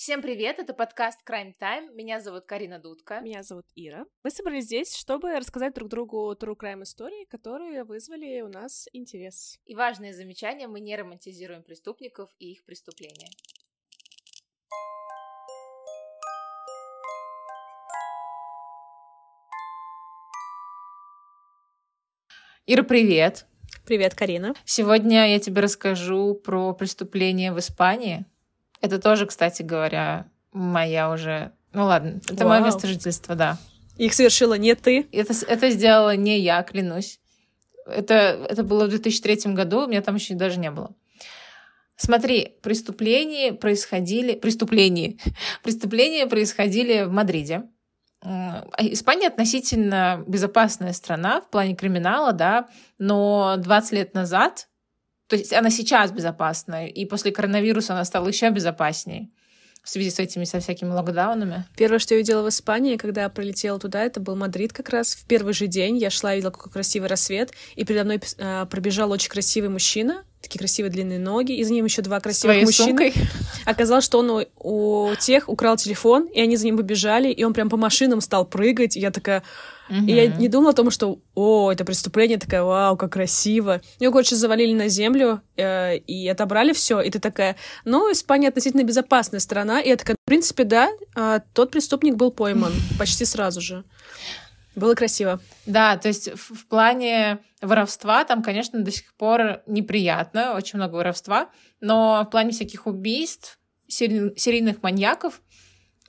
Всем привет, это подкаст Crime Time, меня зовут Карина Дудка. Меня зовут Ира. Мы собрались здесь, чтобы рассказать друг другу true crime истории, которые вызвали у нас интерес. И важное замечание, мы не романтизируем преступников и их преступления. Ира, привет. Привет, Карина. Сегодня я тебе расскажу про преступление в Испании. Это тоже, кстати говоря, моя уже... Ну ладно, это мое место жительства, да. Их совершила не ты. Это сделала не я, клянусь. Это было в 2003 году, меня там еще даже не было. Смотри, преступления происходили в Мадриде. Испания относительно безопасная страна в плане криминала, да, но 20 лет назад... То есть она сейчас безопасная, и после коронавируса она стала еще безопаснее в связи с этими со всякими локдаунами. Первое, что я увидела в Испании, когда прилетела туда, это был Мадрид как раз. В первый же день я шла, видела, какой красивый рассвет, и передо мной пробежал очень красивый мужчина, такие красивые длинные ноги, и за ним еще два красивых мужчины. Оказалось, что он у тех украл телефон, и они за ним побежали, и он прям по машинам стал прыгать, и я такая... И я не думала о том, что, это преступление, такая, вау, как красиво. Ее, короче, завалили на землю и отобрали все. И ты такая, Испания относительно безопасная страна. И я такая, в принципе, да, тот преступник был пойман почти сразу же. Было красиво. Да, то есть в плане воровства там, конечно, до сих пор неприятно, очень много воровства. Но в плане всяких убийств, серийных маньяков,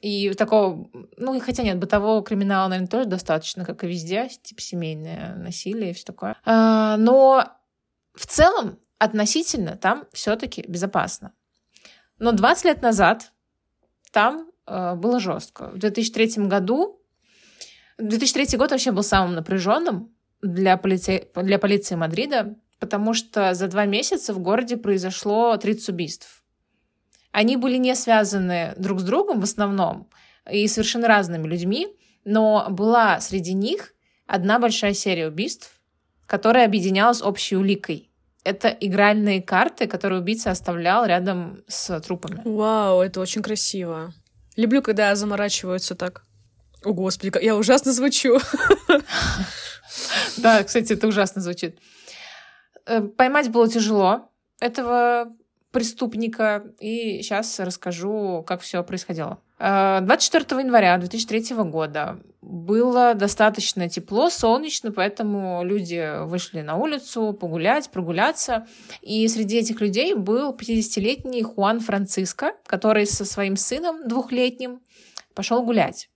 и такого, хотя нет, бытового криминала, наверное, тоже достаточно, как и везде, типа семейное насилие и все такое. Но в целом относительно там все-таки безопасно. Но 20 лет назад там было жестко. В 2003 году... 2003 год вообще был самым напряженным для полиции Мадрида, потому что за 2 месяца в городе произошло 30 убийств. Они были не связаны друг с другом в основном и совершенно разными людьми, но была среди них одна большая серия убийств, которая объединялась общей уликой. Это игральные карты, которые убийца оставлял рядом с трупами. Вау, это очень красиво. Люблю, когда заморачиваются так. О, Господи, я ужасно звучу. Да, кстати, это ужасно звучит. Поймать было тяжело. Этого... преступника, и сейчас расскажу, как все происходило. 24 января 2003 года было достаточно тепло, солнечно, поэтому люди вышли на улицу погулять, прогуляться, и среди этих людей был 50-летний Хуан Франциско, который со своим сыном 2-летним пошел гулять.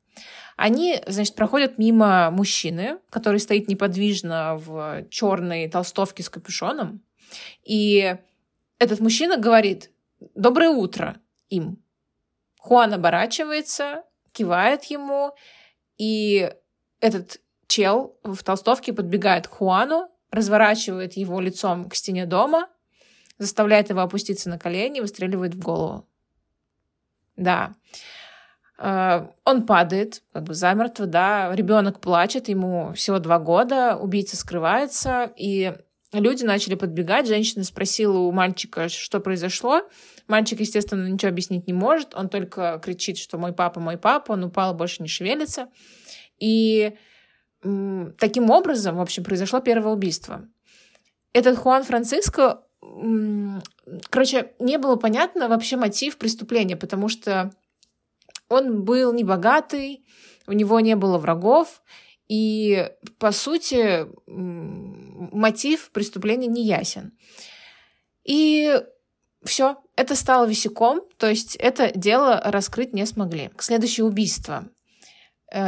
Они, проходят мимо мужчины, который стоит неподвижно в черной толстовке с капюшоном, и этот мужчина говорит «Доброе утро» им. Хуан оборачивается, кивает ему, и этот чел в толстовке подбегает к Хуану, разворачивает его лицом к стене дома, заставляет его опуститься на колени и выстреливает в голову. Да. Он падает, замертво, да. Ребенок плачет, ему всего 2 года, убийца скрывается, и... Люди начали подбегать, женщина спросила у мальчика, что произошло. Мальчик, естественно, ничего объяснить не может, он только кричит, что мой папа», он упал, больше не шевелится. И таким образом, в общем, произошло первое убийство. Этот Хуан Франциско... не было понятно вообще мотив преступления, потому что он был небогатый, у него не было врагов, и, по сути, мотив преступления не ясен. И все, это стало висяком, то есть это дело раскрыть не смогли. Следующее убийство.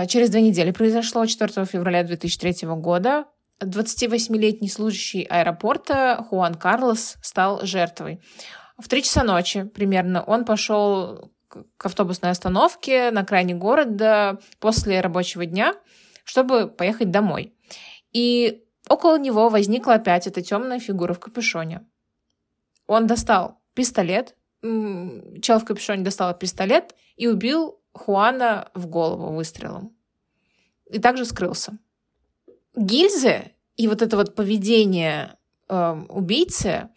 Через 2 недели произошло, 4 февраля 2003 года. 28-летний служащий аэропорта Хуан Карлос стал жертвой. В 3 часа ночи примерно он пошел к автобусной остановке на окраине города после рабочего дня, чтобы поехать домой. И около него возникла опять эта темная фигура в капюшоне. Он достал пистолет, чел в капюшоне достал пистолет и убил Хуана в голову выстрелом. И также скрылся. Гильзы и вот это поведение убийцы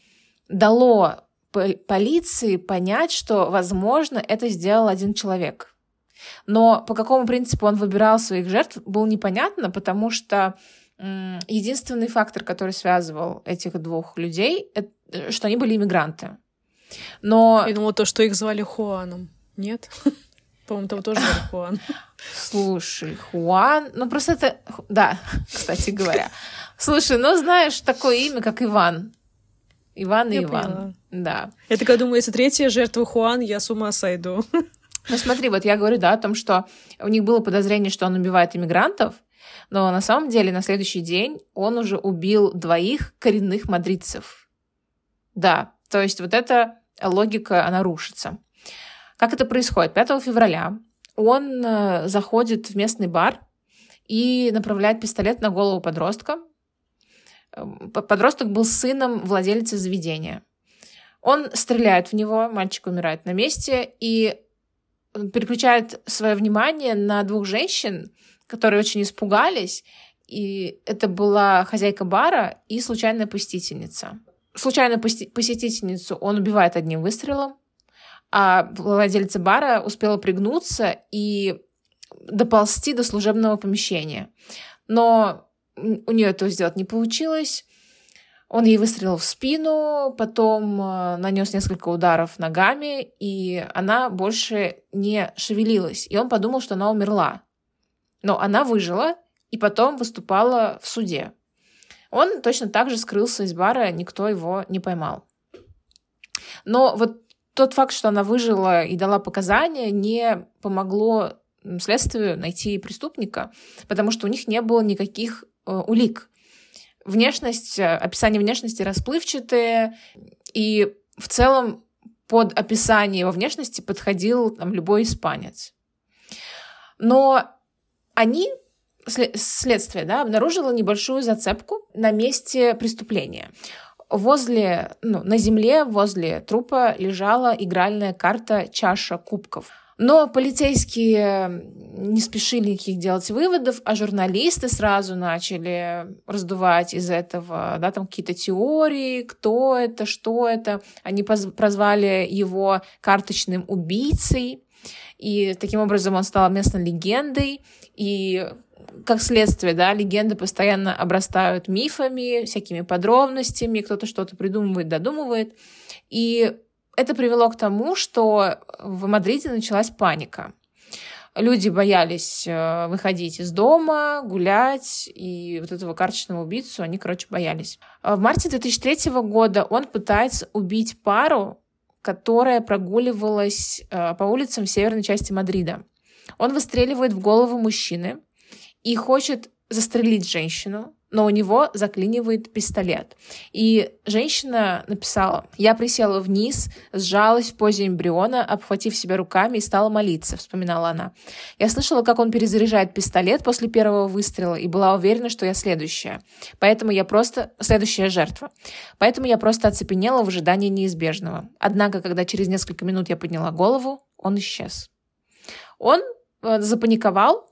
дало полиции понять, что, возможно, это сделал один человек. Но по какому принципу он выбирал своих жертв, было непонятно, потому что единственный фактор, который связывал этих двух людей, это, что они были иммигранты. Но... Я думала, то, что их звали Хуаном. Нет? По-моему, там тоже звали Хуан. Слушай, Хуан... Ну, просто это... Да, кстати говоря. Слушай, ну, знаешь, такое имя, как Иван. Иван и я Иван. Поняла. Да. Я такая думаю, если третья жертва Хуан, я с ума сойду. Ну, смотри, вот я говорю, да, о том, что у них было подозрение, что он убивает иммигрантов, но на самом деле на следующий день он уже убил двоих коренных мадридцев. Да, то есть вот эта логика, она рушится. Как это происходит? 5 февраля он заходит в местный бар и направляет пистолет на голову подростка. Подросток был сыном владельца заведения. Он стреляет в него, мальчик умирает на месте и переключает свое внимание на двух женщин, которые очень испугались, и это была хозяйка бара и случайная посетительница. Случайную посетительницу он убивает одним выстрелом, а владельца бара успела пригнуться и доползти до служебного помещения. Но у нее этого сделать не получилось. Он ей выстрелил в спину, потом нанес несколько ударов ногами, и она больше не шевелилась. И он подумал, что она умерла. Но она выжила и потом выступала в суде. Он точно так же скрылся из бара, никто его не поймал. Но вот тот факт, что она выжила и дала показания, не помогло следствию найти преступника, потому что у них не было никаких улик. Внешность, описание внешности расплывчатое, и в целом под описание его внешности подходил там любой испанец. Но они, следствие, да, обнаружило небольшую зацепку на месте преступления. Возле, ну, на земле возле трупа лежала игральная карта «Чаша кубков». Но полицейские не спешили никаких делать выводов, а журналисты сразу начали раздувать из этого, да, там какие-то теории, кто это, что это. Они прозвали его карточным убийцей, и таким образом он стал местной легендой, и как следствие, да, легенды постоянно обрастают мифами, всякими подробностями, кто-то что-то придумывает, додумывает, и это привело к тому, что в Мадриде началась паника. Люди боялись выходить из дома, гулять, и вот этого карточного убийцу они, короче, боялись. В марте 2003 года он пытается убить пару, которая прогуливалась по улицам в северной части Мадрида. Он выстреливает в голову мужчины и хочет застрелить женщину, но у него заклинивает пистолет. И женщина написала: «Я присела вниз, сжалась в позе эмбриона, обхватив себя руками и стала молиться», — вспоминала она. «Я слышала, как он перезаряжает пистолет после первого выстрела и была уверена, что я следующая. Поэтому я просто... Следующая жертва. Поэтому я просто оцепенела в ожидании неизбежного. Однако, когда через несколько минут я подняла голову, он исчез». Он запаниковал,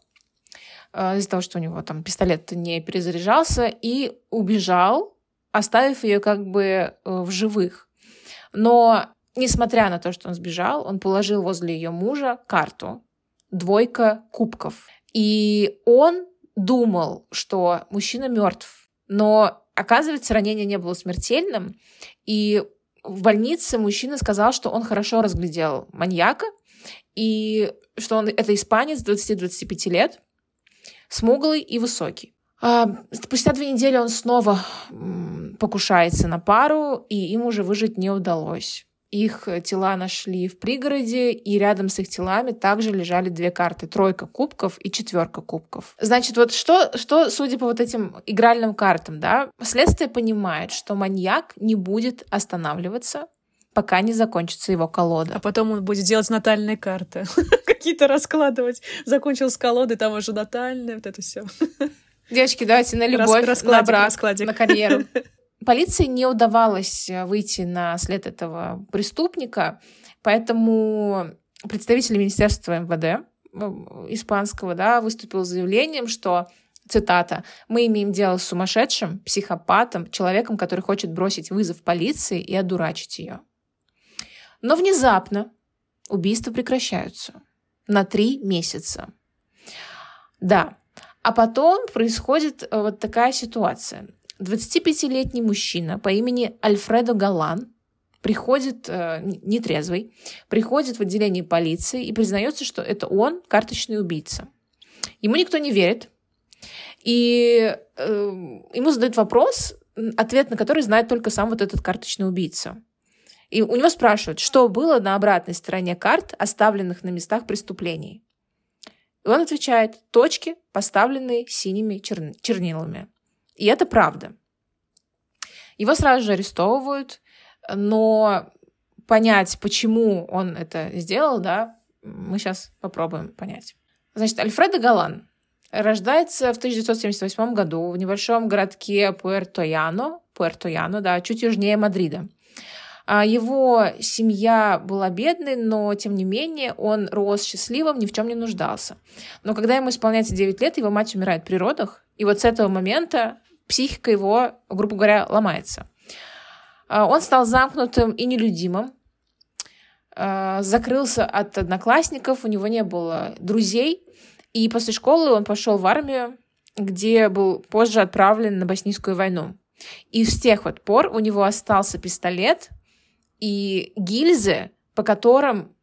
из-за того, что у него там пистолет не перезаряжался, и убежал, оставив ее как бы в живых. Но, несмотря на то, что он сбежал, он положил возле ее мужа карту «Двойка кубков». И он думал, что мужчина мертв, но, оказывается, ранение не было смертельным, и в больнице мужчина сказал, что он хорошо разглядел маньяка, и что он это испанец 20-25 лет, смуглый и высокий. Спустя 2 недели он снова покушается на пару, и им уже выжить не удалось. Их тела нашли в пригороде, и рядом с их телами также лежали 2 карты: 3 кубков и 4 кубков. Значит, вот что судя по вот этим игральным картам, да, следствие понимает, что маньяк не будет останавливаться, пока не закончится его колода. А потом он будет делать натальные карты. Какие-то раскладывать. Закончил с колоды, там уже натальная, вот это все. Девочки, давайте на любовь, на брак, на карьеру. Полиции не удавалось выйти на след этого преступника, поэтому представители Министерства МВД испанского, да, выступил с заявлением, что, цитата: «Мы имеем дело с сумасшедшим, психопатом, человеком, который хочет бросить вызов полиции и одурачить ее». Но внезапно убийства прекращаются на 3 месяца. Да. А потом происходит вот такая ситуация. 25-летний мужчина по имени Альфредо Галан приходит, нетрезвый, приходит в отделение полиции и признается, что это он карточный убийца. Ему никто не верит. И ему задают вопрос, ответ на который знает только сам вот этот карточный убийца. И у него спрашивают, что было на обратной стороне карт, оставленных на местах преступлений. И он отвечает: точки, поставленные синими чернилами. И это правда. Его сразу же арестовывают, но понять, почему он это сделал, да, мы сейчас попробуем понять. Значит, Альфредо Галан рождается в 1978 году в небольшом городке Пуэртольяно, да, чуть южнее Мадрида. Его семья была бедной, но, тем не менее, он рос счастливым, ни в чем не нуждался. Но когда ему исполняется 9 лет, его мать умирает при родах, и вот с этого момента психика его, грубо говоря, ломается. Он стал замкнутым и нелюдимым, закрылся от одноклассников, у него не было друзей, и после школы он пошел в армию, где был позже отправлен на Боснийскую войну. И с тех вот пор у него остался пистолет и гильзы, по которым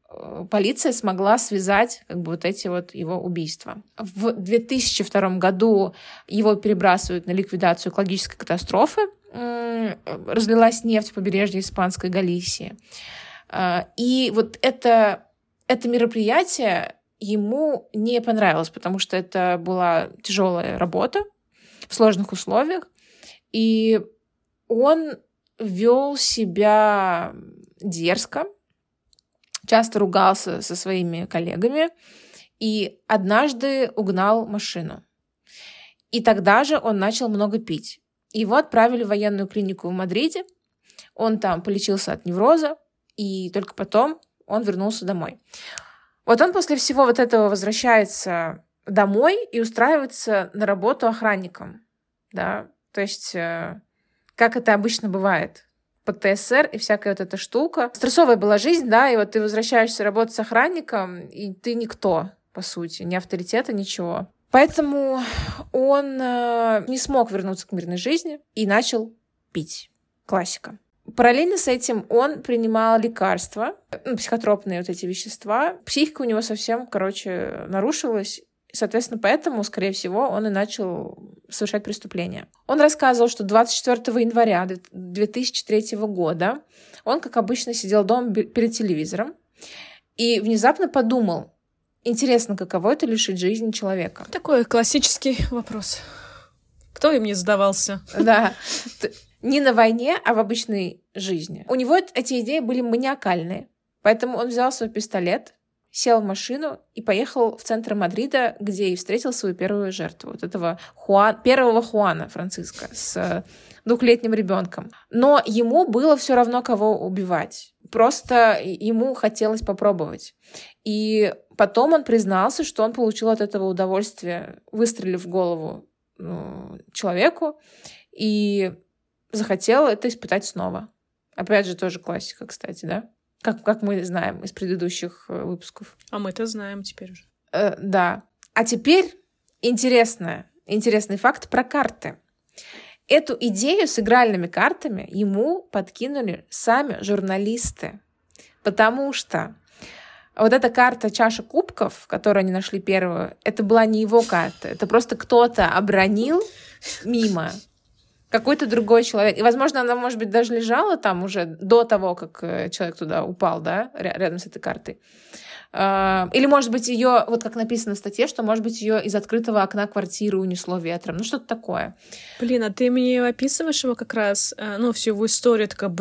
полиция смогла связать как бы вот эти вот его убийства. В 2002 году его перебрасывают на ликвидацию экологической катастрофы. Разлилась нефть в побережье испанской Галисии. И вот это мероприятие ему не понравилось, потому что это была тяжелая работа в сложных условиях. И он вел себя дерзко, часто ругался со своими коллегами и однажды угнал машину. И тогда же он начал много пить. Его отправили в военную клинику в Мадриде, он там полечился от невроза, и только потом он вернулся домой. Вот он после всего вот этого возвращается домой и устраивается на работу охранником, да. То есть, как это обычно бывает, под ТСР и всякая вот эта штука. Стрессовая была жизнь, да, и вот ты возвращаешься работать с охранником, и ты никто, по сути, ни авторитета, ничего. Поэтому он не смог вернуться к мирной жизни и начал пить. Классика. Параллельно с этим он принимал лекарства, психотропные вот эти вещества. Психика у него совсем, нарушилась. Соответственно, поэтому, скорее всего, он и начал совершать преступления. Он рассказывал, что 24 января 2003 года он, как обычно, сидел дома перед телевизором и внезапно подумал: интересно, каково это — лишить жизни человека? Такой классический вопрос. Кто им не задавался? Да, не на войне, а в обычной жизни. У него эти идеи были маниакальные, поэтому он взял свой пистолет, сел в машину и поехал в центр Мадрида, где и встретил свою первую жертву, вот этого первого Хуана Франциска с 2-летним ребенком. Но ему было все равно, кого убивать. Просто ему хотелось попробовать. И потом он признался, что он получил от этого удовольствие, выстрелив в голову человеку, и захотел это испытать снова. Опять же, тоже классика, кстати, да? Как мы знаем из предыдущих выпусков. А мы-то знаем теперь уже. Да. А теперь интересный факт про карты. Эту идею с игральными картами ему подкинули сами журналисты. Потому что вот эта карта «Чаша кубков», которую они нашли первую, это была не его карта. Это просто кто-то обронил мимо. Какой-то другой человек. И, возможно, она, может быть, даже лежала там уже до того, как человек туда упал, да, рядом с этой картой. Или, может быть, ее, вот как написано в статье, что, может быть, ее из открытого окна квартиры унесло ветром. Ну, что-то такое. Блин, а ты мне описываешь его как раз, всю его историю, такая,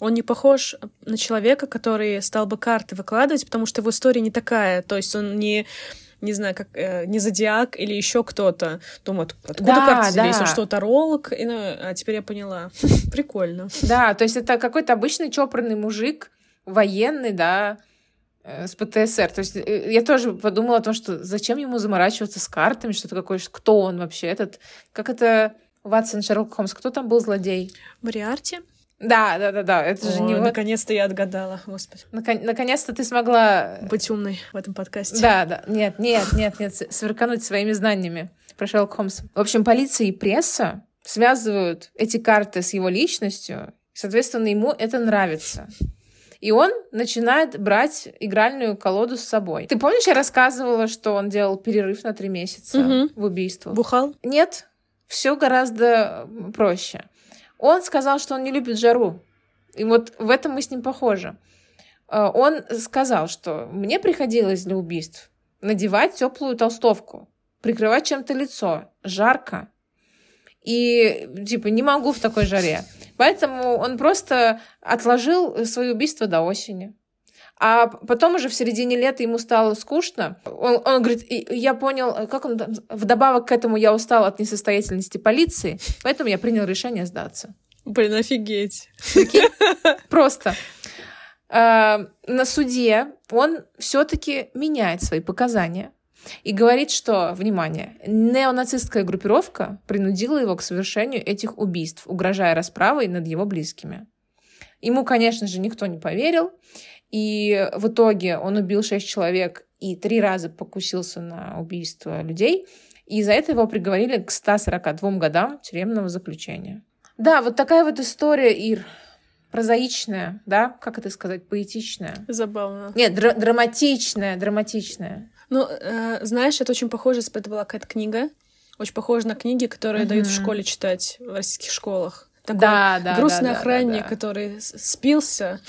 он не похож на человека, который стал бы карты выкладывать, потому что его история не такая. То есть он не зодиак или еще кто-то. Думают, откуда карты взялись? Он что, таролог? А теперь я поняла. Прикольно. Да, то есть это какой-то обычный чопорный мужик, военный, да, с ПТСР. То есть я тоже подумала о том, что зачем ему заморачиваться с картами, что-то какое, кто он вообще этот, как это Ватсон, Шерлок Холмс, кто там был злодей? Мориарти. Да, это же не вот... Наконец-то я отгадала, господи. Наконец-то ты смогла... Быть умной в этом подкасте. Да, нет, сверкануть своими знаниями про Шерлока Холмса. В общем, полиция и пресса связывают эти карты с его личностью, соответственно, ему это нравится. И он начинает брать игральную колоду с собой. Ты помнишь, я рассказывала, что он делал перерыв на 3 месяца в убийствах? Бухал? Нет, все гораздо проще. Он сказал, что он не любит жару. И вот в этом мы с ним похожи. Он сказал, что мне приходилось для убийств надевать теплую толстовку, прикрывать чем-то лицо, жарко. И, не могу в такой жаре. Поэтому он просто отложил свои убийства до осени. А потом уже в середине лета ему стало скучно. Он говорит, я понял, как он... Вдобавок к этому я устал от несостоятельности полиции, поэтому я принял решение сдаться. Блин, офигеть. Просто. На суде он все-таки меняет свои показания. И говорит, что, внимание, неонацистская группировка принудила его к совершению этих убийств, угрожая расправой над его близкими. Ему, конечно же, никто не поверил, и в итоге он убил 6 человек и 3 раза покусился на убийство людей, и за это его приговорили к 142 годам тюремного заключения. Да, вот такая вот история, Ир. Прозаичная, да? Как это сказать? Поэтичная. Забавно. Нет, драматичная. Ну, знаешь, это очень похоже, это была какая-то книга, очень похожа на книги, которые дают в школе читать, в российских школах. Такой грустный охранник, который спился,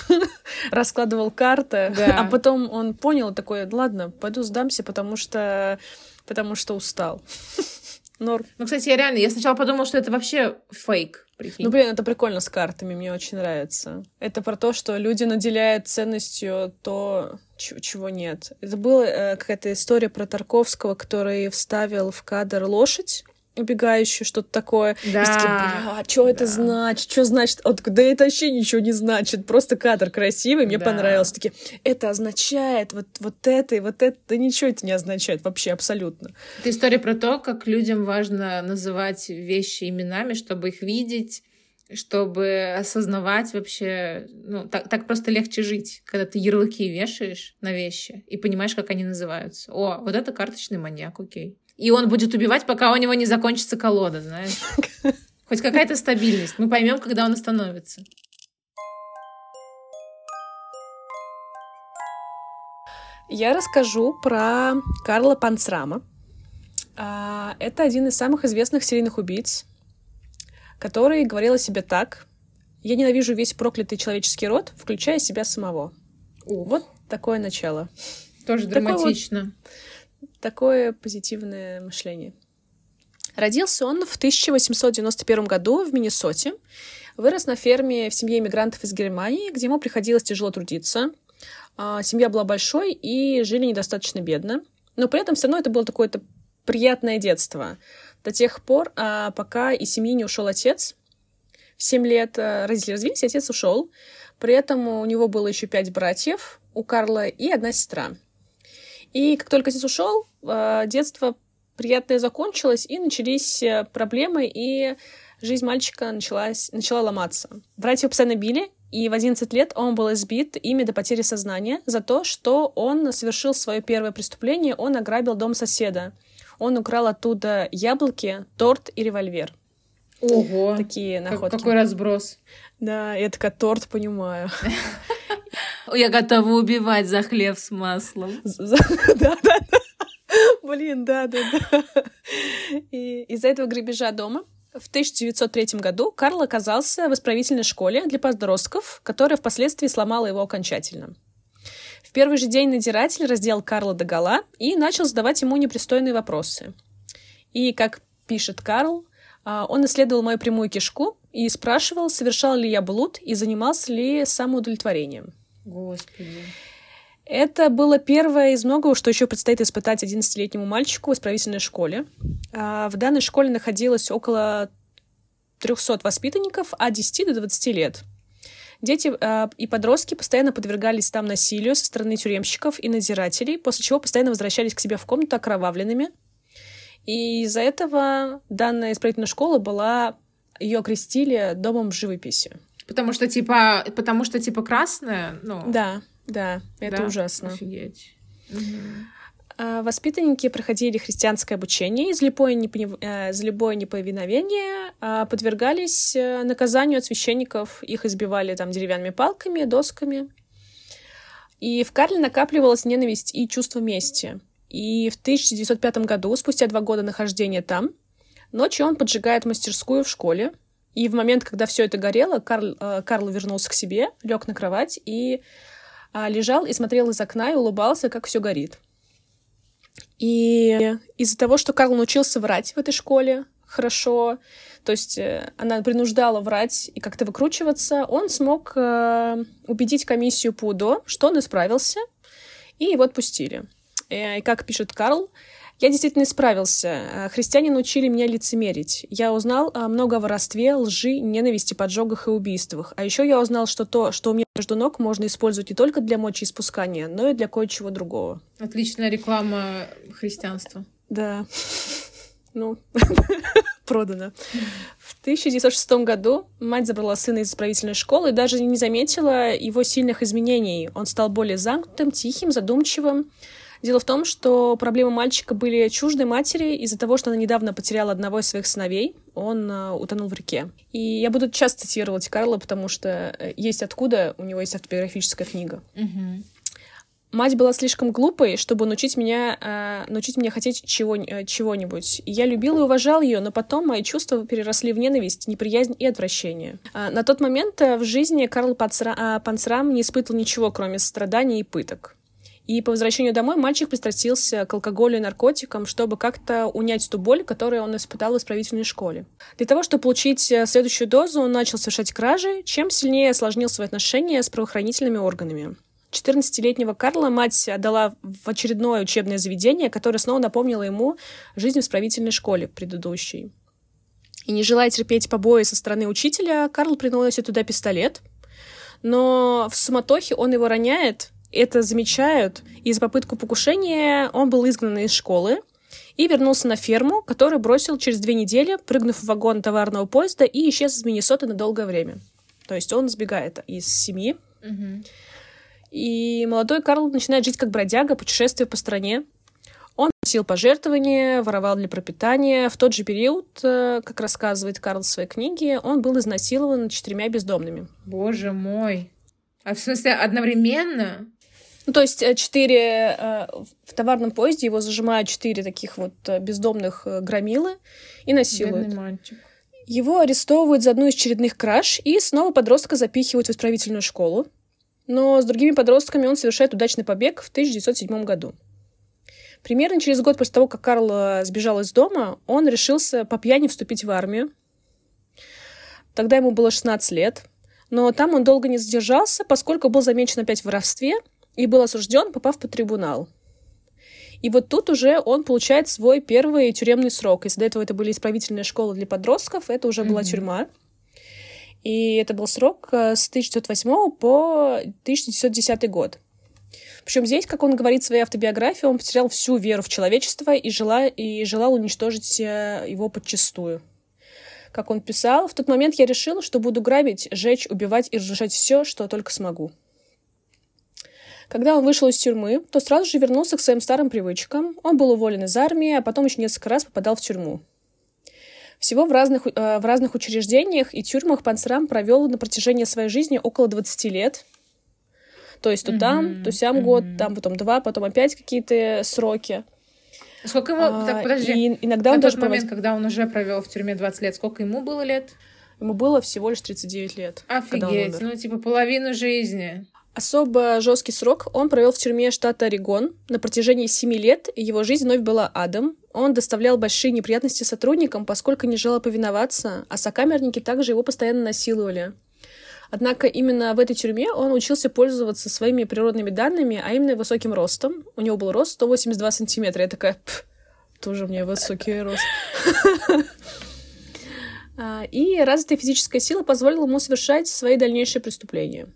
раскладывал карты, а потом он понял, такой, ладно, пойду сдамся, потому что устал. Норм. Ну, кстати, я сначала подумала, что это вообще фейк. Прикинь. Ну, блин, это прикольно с картами, мне очень нравится. Это про то, что люди наделяют ценностью то, чего нет. Это была какая-то история про Тарковского, который вставил в кадр лошадь убегающую, что-то такое. Да. И такие, что это значит? Что значит? Он такой, да это вообще ничего не значит. Просто кадр красивый, мне понравился. Такие, это означает вот это и вот это. Да ничего это не означает вообще абсолютно. Это история про то, как людям важно называть вещи именами, чтобы их видеть, чтобы осознавать вообще... Ну, так просто легче жить, когда ты ярлыки вешаешь на вещи и понимаешь, как они называются. О, вот это карточный маньяк, окей. И он будет убивать, пока у него не закончится колода, знаешь. Хоть какая-то стабильность. Мы поймем, когда он остановится. Я расскажу про Карла Панцрама. Это один из самых известных серийных убийц, который говорил о себе так. «Я ненавижу весь проклятый человеческий род, включая себя самого». Вот такое начало. Тоже драматично. Такое позитивное мышление. Родился он в 1891 году в Миннесоте. Вырос на ферме в семье иммигрантов из Германии, где ему приходилось тяжело трудиться. Семья была большой и жили недостаточно бедно. Но при этом все равно это было такое-то приятное детство. До тех пор, пока из семьи не ушел отец. В 7 лет родители развелись, отец ушел. При этом у него было еще 5 братьев, у Карла и 1 сестра. И как только отец ушел, детство приятное закончилось, и начались проблемы, и жизнь мальчика начала ломаться. Братья его постоянно били, и в 11 лет он был избит ими до потери сознания за то, что он совершил свое первое преступление, он ограбил дом соседа. Он украл оттуда яблоки, торт и револьвер. Ого! Такие находки. Какой разброс. Да, я такая, торт понимаю. Я готова убивать за хлеб с маслом. Да. Блин, да. И из-за этого грабежа дома в 1903 году Карл оказался в исправительной школе для подростков, которая впоследствии сломала его окончательно. В первый же день надзиратель раздел Карла догола и начал задавать ему непристойные вопросы. И, как пишет Карл, он исследовал мою прямую кишку и спрашивал, совершал ли я блуд и занимался ли самоудовлетворением. Господи. Это было первое из многого, что еще предстоит испытать 11-летнему мальчику в исправительной школе. В данной школе находилось около 300 воспитанников от 10 до 20 лет. Дети и подростки постоянно подвергались там насилию со стороны тюремщиков и надзирателей, после чего постоянно возвращались к себе в комнату окровавленными. И из-за этого данная исправительная школа ее окрестили домом живописи. Потому что, типа, красное, ну... Да, это ужасно. Офигеть. Угу. Воспитанники проходили христианское обучение, за любое неповиновение подвергались наказанию от священников, их избивали там деревянными палками, досками. И в Карле накапливалась ненависть и чувство мести. И в 1905 году, спустя 2 года нахождения там, ночью он поджигает мастерскую в школе. И в момент, когда все это горело, Карл вернулся к себе, лег на кровать и лежал и смотрел из окна и улыбался, как все горит. И из-за того, что Карл научился врать в этой школе хорошо, то есть она принуждала врать и как-то выкручиваться, он смог убедить комиссию по УДО, что он исправился, и его отпустили. И как пишет Карл, я действительно исправился. Христиане научили меня лицемерить. Я узнал много о воровстве, лжи, ненависти, поджогах и убийствах. А еще я узнал, что то, что у меня между ног, можно использовать не только для мочеиспускания, но и для кое-чего другого. Отличная реклама христианства. Да. Ну, продано. В 1906 году мать забрала сына из исправительной школы и даже не заметила его сильных изменений. Он стал более замкнутым, тихим, задумчивым. Дело в том, что проблемы мальчика были чужды матери из-за того, что она недавно потеряла одного из своих сыновей. Он утонул в реке. И я буду часто цитировать Карла, потому что есть откуда, у него есть автобиографическая книга. Угу. Мать была слишком глупой, чтобы научить меня хотеть чего-нибудь. И я любила и уважала ее, но потом мои чувства переросли в ненависть, неприязнь и отвращение. На тот момент в жизни Карл Панцрам не испытывал ничего, кроме страданий и пыток. И по возвращению домой мальчик пристрастился к алкоголю и наркотикам, чтобы как-то унять ту боль, которую он испытал в исправительной школе. Для того, чтобы получить следующую дозу, он начал совершать кражи, чем сильнее осложнил свои отношения с правоохранительными органами. 14-летнего Карла мать отдала в очередное учебное заведение, которое снова напомнило ему жизнь в исправительной школе предыдущей. И не желая терпеть побои со стороны учителя, Карл приносит туда пистолет, но в суматохе он его роняет. Это замечают, и за попытку покушения он был изгнан из школы и вернулся на ферму, которую бросил через 2 недели, прыгнув в вагон товарного поезда, и исчез из Миннесоты на долгое время. То есть он сбегает из семьи. Угу. И молодой Карл начинает жить как бродяга, путешествуя по стране. Он просил пожертвования, воровал для пропитания. В тот же период, как рассказывает Карл в своей книге, он был изнасилован 4 бездомными. Боже мой! А в смысле одновременно? Ну, то есть 4... В товарном поезде его зажимают 4 таких вот бездомных громилы и насилуют. Бедный мальчик. Его арестовывают за одну из очередных краж и снова подростка запихивают в исправительную школу. Но с другими подростками он совершает удачный побег в 1907 году. Примерно через год после того, как Карл сбежал из дома, он решился по пьяни вступить в армию. Тогда ему было 16 лет. Но там он долго не задержался, поскольку был замечен опять в воровстве и был осужден, попав под трибунал. И вот тут уже он получает свой первый тюремный срок. Если до этого это были исправительные школы для подростков, это уже была тюрьма. И это был срок с 1908 по 1910 год. Причем здесь, как он говорит в своей автобиографии, он потерял всю веру в человечество и желал уничтожить его подчистую. Как он писал, в тот момент я решила, что буду грабить, жечь, убивать и разрушать все, что только смогу. Когда он вышел из тюрьмы, то сразу же вернулся к своим старым привычкам. Он был уволен из армии, а потом еще несколько раз попадал в тюрьму. Всего в разных учреждениях и тюрьмах Панцрам провел на протяжении своей жизни около 20 лет. То есть то там, то сям год, там потом 2, потом опять какие-то сроки. Сколько ему... Так, подожди. Иногда он даже момент, когда он уже провел в тюрьме 20 лет, сколько ему было лет? Ему было всего лишь 39 лет. Офигеть, ну типа половину жизни. Особо жесткий срок он провел в тюрьме штата Орегон. На протяжении 7 лет его жизнь вновь была адом. Он доставлял большие неприятности сотрудникам, поскольку не желал повиноваться, а сокамерники также его постоянно насиловали. Однако именно в этой тюрьме он учился пользоваться своими природными данными, а именно высоким ростом. У него был рост 182 сантиметра. Я такая, тоже у меня высокий рост. И развитая физическая сила позволила ему совершать свои дальнейшие преступления.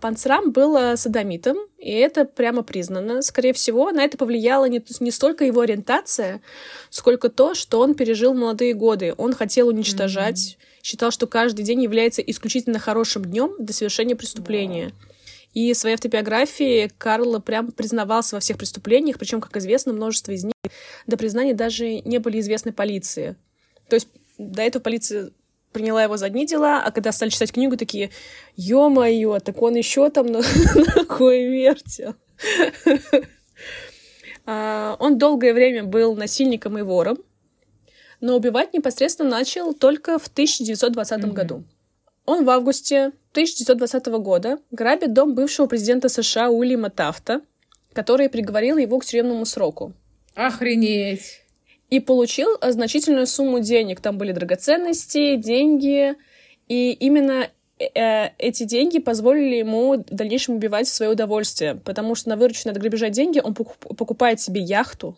Панцрам был содомитом, и это прямо признано. Скорее всего, на это повлияла не столько его ориентация, сколько то, что он пережил молодые годы. Он хотел уничтожать... считал, что каждый день является исключительно хорошим днем для совершения преступления. И в своей автобиографии Карл прям признавался во всех преступлениях, причем, как известно, множество из них до признания даже не были известны полиции. То есть до этого полиция приняла его за одни дела, а когда стали читать книгу, такие: ё-моё, так он еще там такой вертел. Он долгое время был насильником и вором, но убивать непосредственно начал только в 1920 году. Он в августе 1920 года грабит дом бывшего президента США Уильяма Тафта, который приговорил его к тюремному сроку. Охренеть! И получил значительную сумму денег. Там были драгоценности, деньги. И именно эти деньги позволили ему в дальнейшем убивать в свое удовольствие. Потому что на вырученные от грабежа деньги он покупает себе яхту,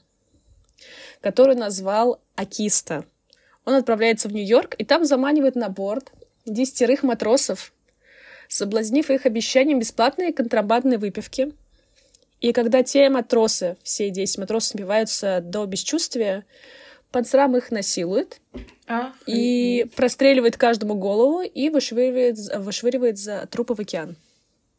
которую назвал «Акиста». Он отправляется в Нью-Йорк и там заманивает на борт 10 матросов, соблазнив их обещанием бесплатной контрабандной выпивки. И когда те матросы, все 10 матросов, напиваются до бесчувствия, Панцрам их насилует и простреливает каждому голову и вышвыривает за трупы в океан.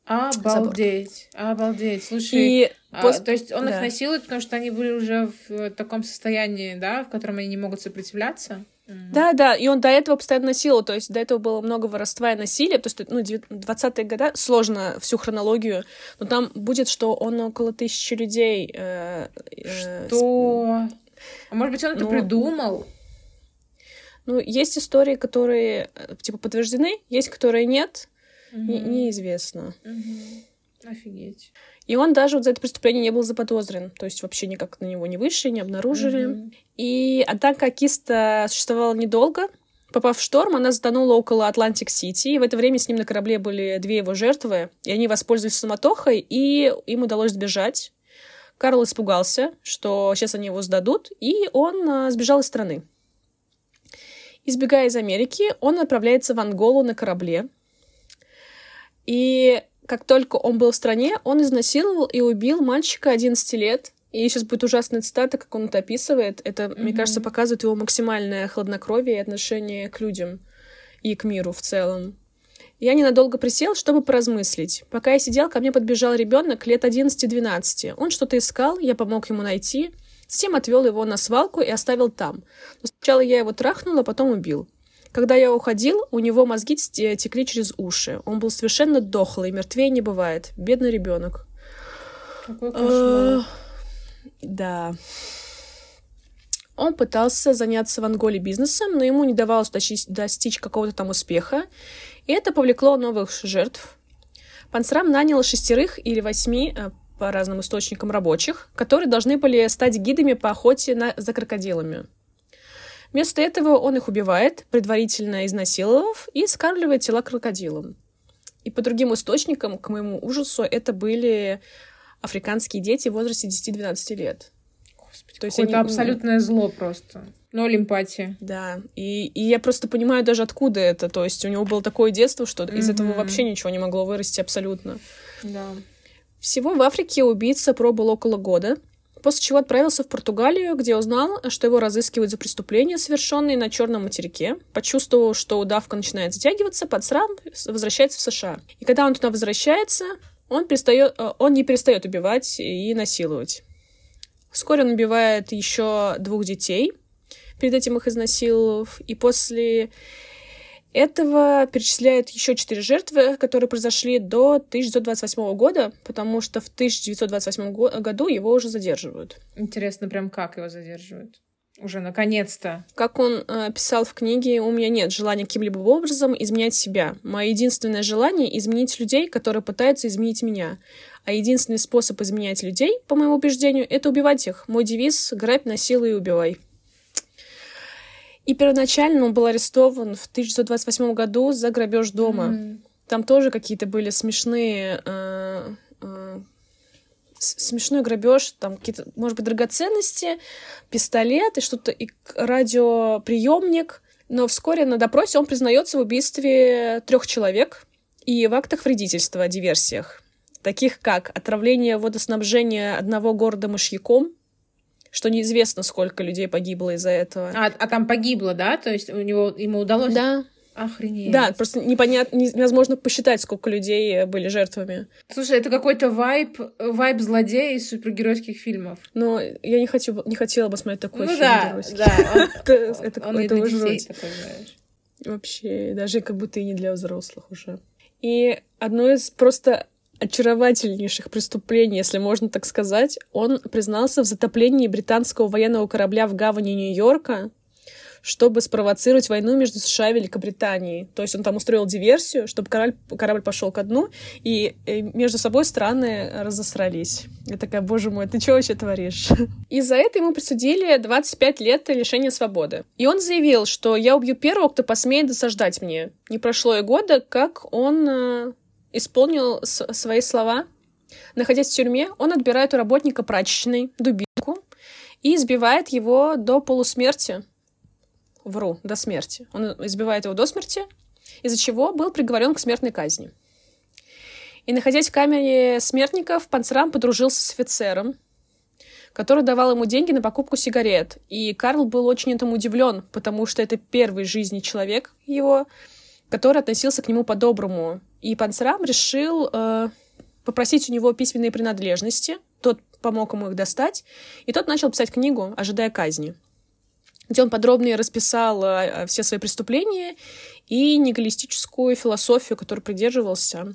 Обалдеть, обалдеть. Слушай, то есть он их насилует, потому что они были уже в таком состоянии, да, в котором они не могут сопротивляться? Да, и он до этого постоянно насиловал, то есть до этого было много воровства и насилия, то есть, 20-е годы, сложно всю хронологию, но там будет, что он около 1000 людей... Что? А может быть, он это придумал? Есть истории, которые, подтверждены, есть, которые нет, неизвестно. Офигеть. И он даже за это преступление не был заподозрен. То есть вообще никак на него не вышли, не обнаружили. И однако Акиста существовала недолго. Попав в шторм, она затонула около Атлантик-Сити. И в это время с ним на корабле были 2 его жертвы. И они воспользовались суматохой, и им удалось сбежать. Карл испугался, что сейчас они его сдадут. И он сбежал из страны. Избегая из Америки, он отправляется в Анголу на корабле. И... Как только он был в стране, он изнасиловал и убил мальчика 11 лет. И сейчас будет ужасная цитата, как он это описывает. Это, мне кажется, показывает его максимальное хладнокровие и отношение к людям и к миру в целом. Я ненадолго присел, чтобы поразмыслить. Пока я сидел, ко мне подбежал ребенок лет 11-12. Он что-то искал, я помог ему найти. Затем отвел его на свалку и оставил там. Но сначала я его трахнул, а потом убил. Когда я уходил, у него мозги текли через уши. Он был совершенно дохлый, мертвее не бывает. Бедный ребенок. Какой кошмар. Да. Он пытался заняться в Анголе бизнесом, но ему не давалось достичь какого-то там успеха. И это повлекло новых жертв. Панцрам нанял 6 или 8, по разным источникам, рабочих, которые должны были стать гидами по охоте за крокодилами. Вместо этого он их убивает, предварительно изнасиловав, и скармливает тела крокодилам. И по другим источникам, к моему ужасу, это были африканские дети в возрасте 10-12 лет. Господи, то есть какое-то абсолютное зло просто. Ноль эмпатии. Да, и я просто понимаю даже, откуда это. То есть у него было такое детство, что из этого вообще ничего не могло вырасти абсолютно. Да. Всего в Африке убийца пробыл около года, после чего отправился в Португалию, где узнал, что его разыскивают за преступления, совершенные на Черном материке. Почувствовал, что удавка начинает затягиваться, Панцрам возвращается в США. И когда он туда возвращается, он не перестает убивать и насиловать. Вскоре он убивает еще 2 детей, перед этим их изнасиловав, и после этого перечисляют еще 4 жертвы, которые произошли до 1928 года, потому что в 1928 году его уже задерживают. Интересно, прям как его задерживают? Уже наконец-то. Как он писал в книге, у меня нет желания каким-либо образом изменять себя. Мое единственное желание — изменить людей, которые пытаются изменить меня. А единственный способ изменять людей, по моему убеждению, это убивать их. Мой девиз — грабь, насилуй и убивай. И первоначально он был арестован в 1928 году за грабеж дома. Там тоже какие-то были смешной грабеж, там какие-то, может быть, драгоценности, пистолет и что-то, и радиоприемник. Но вскоре на допросе он признается в убийстве 3 человек и в актах вредительства, диверсиях, таких как отравление водоснабжения одного города мышьяком, что неизвестно, сколько людей погибло из-за этого. А там погибло, да? То есть ему удалось... Да, Охренеть. Да, просто непонятно, невозможно посчитать, сколько людей были жертвами. Слушай, это какой-то вайб злодея из супергеройских фильмов. Но я не хотела бы смотреть такой фильм. Ну да, он и для детей такой, знаешь. Вообще, даже как будто и не для взрослых уже. И одно из просто очаровательнейших преступлений, если можно так сказать, он признался в затоплении британского военного корабля в гавани Нью-Йорка, чтобы спровоцировать войну между США и Великобританией. То есть он там устроил диверсию, чтобы корабль пошел ко дну, и между собой страны разосрались. Я такая, боже мой, ты чего вообще творишь? И за это ему присудили 25 лет лишения свободы. И он заявил, что я убью первого, кто посмеет досаждать мне. Не прошло и года, как он исполнил свои слова. Находясь в тюрьме, он отбирает у работника прачечной дубинку и избивает его до полусмерти. Вру, до смерти. Он избивает его до смерти, из-за чего был приговорен к смертной казни. И, находясь в камере смертников, Панцрам подружился с офицером, который давал ему деньги на покупку сигарет. И Карл был очень этому удивлен, потому что это первый в жизни человек его, который относился к нему по-доброму. И Панцрам решил попросить у него письменные принадлежности. Тот помог ему их достать. И тот начал писать книгу, ожидая казни, где он подробнее расписал все свои преступления и нигалистическую философию, которой придерживался.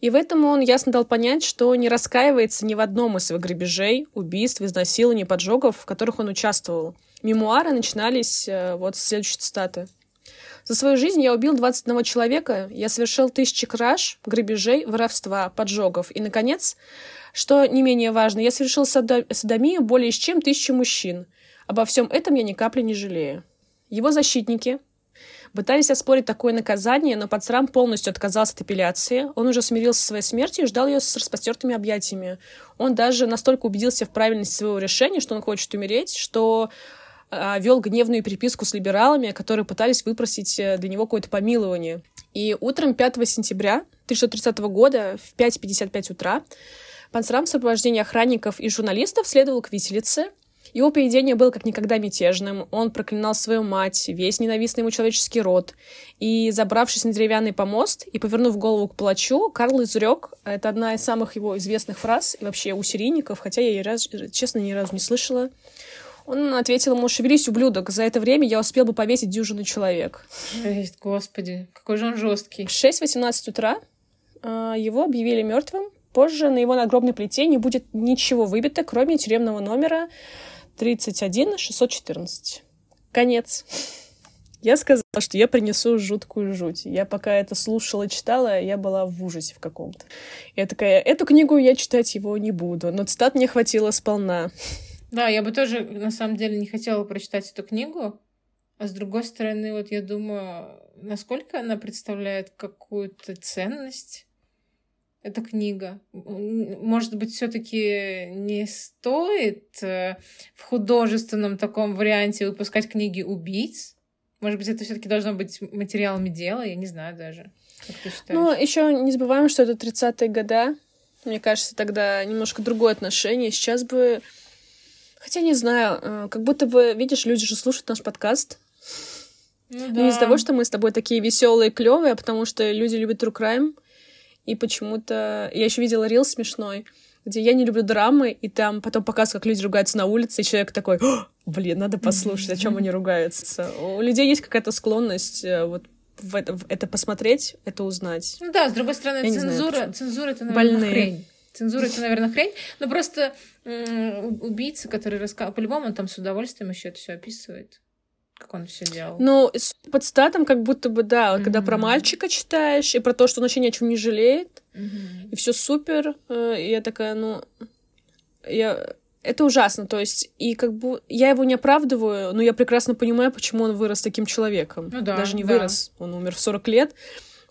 И в этом он ясно дал понять, что не раскаивается ни в одном из своих грабежей, убийств, изнасилований, поджогов, в которых он участвовал. Мемуары начинались вот с следующей цитаты. «За свою жизнь я убил 21 человека, я совершил тысячи краж, грабежей, воровства, поджогов. И, наконец, что не менее важно, я совершил содомию более чем 1000 мужчин. Обо всем этом я ни капли не жалею». Его защитники пытались оспорить такое наказание, но Панцрам полностью отказался от апелляции. Он уже смирился со своей смертью и ждал ее с распростертыми объятиями. Он даже настолько убедился в правильности своего решения, что он хочет умереть, что вел гневную переписку с либералами, которые пытались выпросить для него какое-то помилование. И утром 5 сентября 1930 года в 5:55 утра Панцрам в сопровождении охранников и журналистов следовал к виселице. Его поведение было как никогда мятежным. Он проклинал свою мать, весь ненавистный ему человеческий род. И, забравшись на деревянный помост и повернув голову к палачу, Карл изрек, это одна из самых его известных фраз, и вообще у серийников, хотя я ее, честно, ни разу не слышала. Он ответил ему: «Шевелись, ублюдок, за это время я успел бы повесить 100 человек». Господи, какой же он жесткий. В 6:18 утра его объявили мертвым. Позже на его надгробной плите не будет ничего выбито, кроме тюремного номера 31614. Конец. Я сказала, что я принесу жуткую жуть. Я пока это слушала, читала, я была в ужасе в каком-то. Я такая, эту книгу я читать его не буду, но цитат мне хватило сполна. Да, я бы тоже, на самом деле, не хотела прочитать эту книгу. А с другой стороны, вот я думаю, насколько она представляет какую-то ценность. Эта книга. Может быть, все-таки не стоит в художественном таком варианте выпускать книги убийц? Может быть, это все-таки должно быть материалами дела? Я не знаю даже. Как ты считаешь? Ну, еще не забываем, что это 30-е годы. Мне кажется, тогда немножко другое отношение. Сейчас бы... Хотя, не знаю, как будто бы, видишь, люди же слушают наш подкаст. Ну, да. Не из-за того, что мы с тобой такие веселые, клевые, а потому что люди любят true crime. И почему-то... Я еще видела рилс смешной, где я не люблю драмы, и там потом показывают, как люди ругаются на улице, и человек такой: блин, надо послушать, о чем они ругаются. У людей есть какая-то склонность вот в это посмотреть, это узнать. Ну да, с другой стороны, цензура — это, наверное, хрень. Цензура — это, наверное, хрень. Но просто убийца, который рассказывал... По-любому он там с удовольствием еще это все описывает, как он все делал. Ну, под статом как будто бы, да, вот когда про мальчика читаешь, и про то, что он вообще ни о чем не жалеет, и все супер, и я такая, это ужасно, то есть, и как бы я его не оправдываю, но я прекрасно понимаю, почему он вырос таким человеком. Ну, да, даже не вырос, он умер в 40 лет,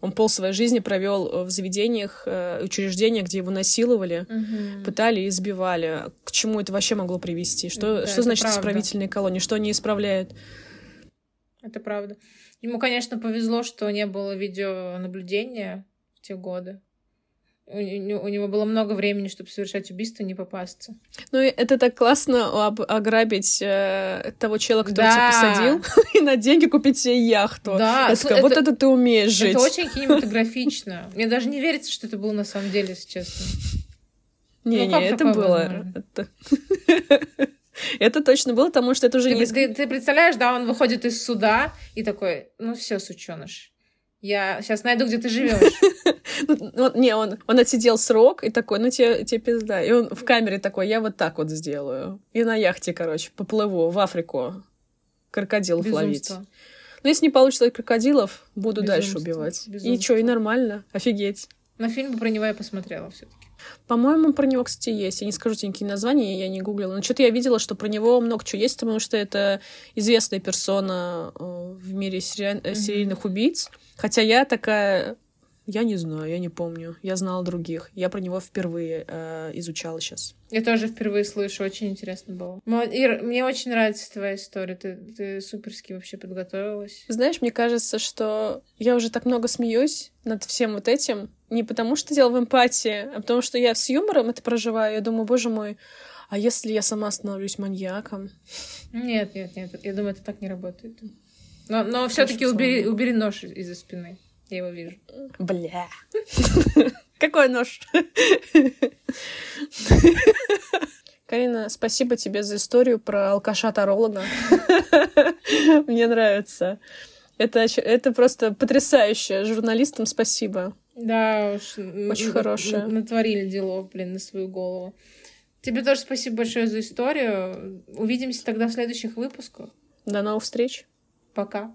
он пол своей жизни провел в заведениях, учреждениях, где его насиловали, пытали и избивали. К чему это вообще могло привести? Что, да, что значит правда. Исправительные колонии? Что они исправляют? Это правда. Ему, конечно, повезло, что не было видеонаблюдения в те годы. У него было много времени, чтобы совершать убийство, не попасться. Ну, это так классно ограбить того чела, кто тебя посадил, и на деньги купить себе яхту. Да. Вот это ты умеешь жить. Это очень кинематографично. Мне даже не верится, что это было на самом деле, если честно. Не, это было. Это точно было, потому что это уже... Ты представляешь, да, он выходит из суда и такой, ну все, сучёныш, я сейчас найду, где ты живешь. Не, он отсидел срок и такой, ну тебе пизда. И он в камере такой, я вот так вот сделаю. И на яхте, короче, поплыву в Африку крокодилов ловить. Но если не получится ловить крокодилов, буду дальше убивать. И что, и нормально, офигеть. На фильм про него я посмотрела все-таки. По-моему, про него, кстати, есть. Я не скажу тебе никакие названия, я не гуглила. Но что-то я видела, что про него много чего есть, потому что это известная персона в мире серийных убийц. Хотя я такая... Я не знаю, я не помню. Я знала других. Я про него впервые изучала сейчас. Я тоже впервые слышу. Очень интересно было. Ир, мне очень нравится твоя история. Ты суперски вообще подготовилась. Знаешь, мне кажется, что я уже так много смеюсь над всем вот этим. Не потому что дело в эмпатии, а потому что я с юмором это проживаю. Я думаю, боже мой, а если я сама становлюсь маньяком? Нет. Я думаю, это так не работает. Но все-таки убери нож из-за спины. Я его вижу. Бля. Какой нож? Карина, спасибо тебе за историю про алкаша-таролога. Мне нравится. Это просто потрясающе. Журналистам спасибо. Да уж. Очень хорошее. Натворили делов, блин, на свою голову. Тебе тоже спасибо большое за историю. Увидимся тогда в следующих выпусках. До новых встреч. Пока.